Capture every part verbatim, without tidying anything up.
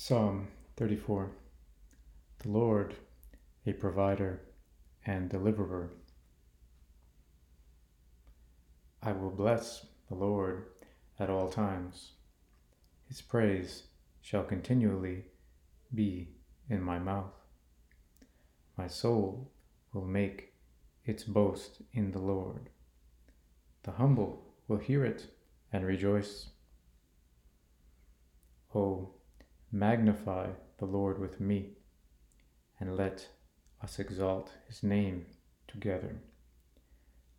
Psalm thirty-four. The Lord, a provider and deliverer. I will bless the Lord at all times. His praise shall continually be in my mouth. My soul will make its boast in the Lord. The humble will hear it and rejoice. O, magnify the Lord with me, and let us exalt his name together.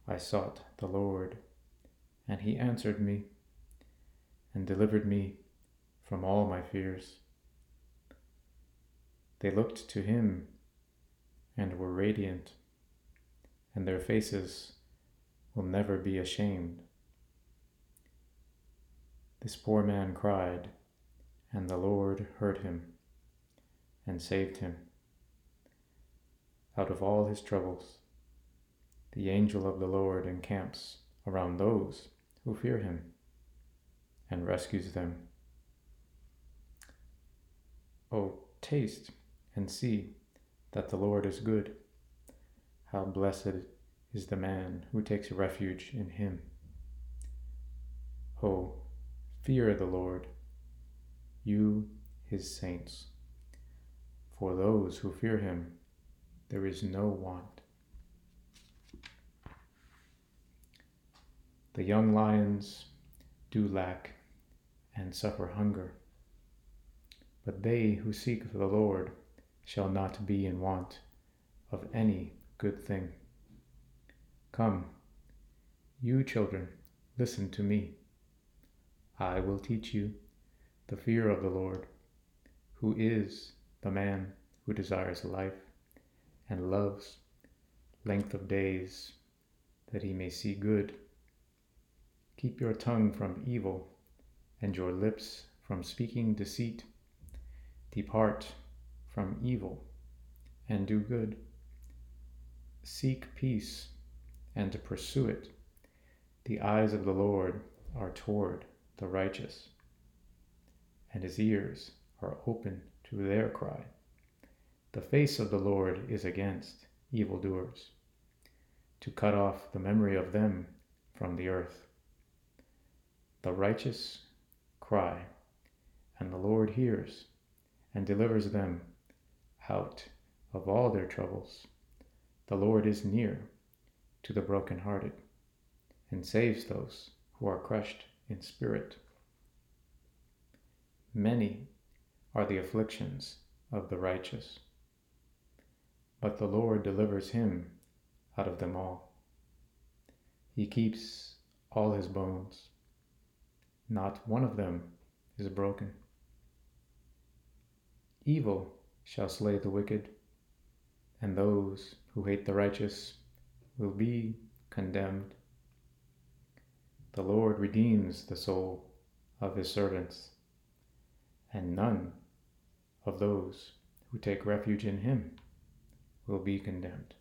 I sought the Lord, and he answered me, and delivered me from all my fears. They looked to him and were radiant, and their faces will never be ashamed. This poor man cried, and the Lord heard him and saved him out of all his troubles. The angel of the Lord encamps around those who fear him and rescues them. O, taste and see that the Lord is good. How blessed is the man who takes refuge in him. O, fear the Lord, you his saints, for those who fear him there is no want. The young lions do lack and suffer hunger, but they who seek the Lord shall not be in want of any good thing. Come, you children, listen to me. I will teach you the fear of the Lord, who is the man who desires life and loves length of days, that he may see good. Keep your tongue from evil and your lips from speaking deceit. Depart from evil and do good. Seek peace and to pursue it. The eyes of the Lord are toward the righteous, and his ears are open to their cry. The face of the Lord is against evildoers, to cut off the memory of them from the earth. The righteous cry, and the Lord hears and delivers them out of all their troubles. The Lord is near to the brokenhearted, and saves those who are crushed in spirit. Many are the afflictions of the righteous, but the Lord delivers him out of them all. He keeps all his bones. Not one of them is broken. Evil shall slay the wicked, and those who hate the righteous will be condemned. The Lord redeems the soul of his servants, and none of those who take refuge in him will be condemned.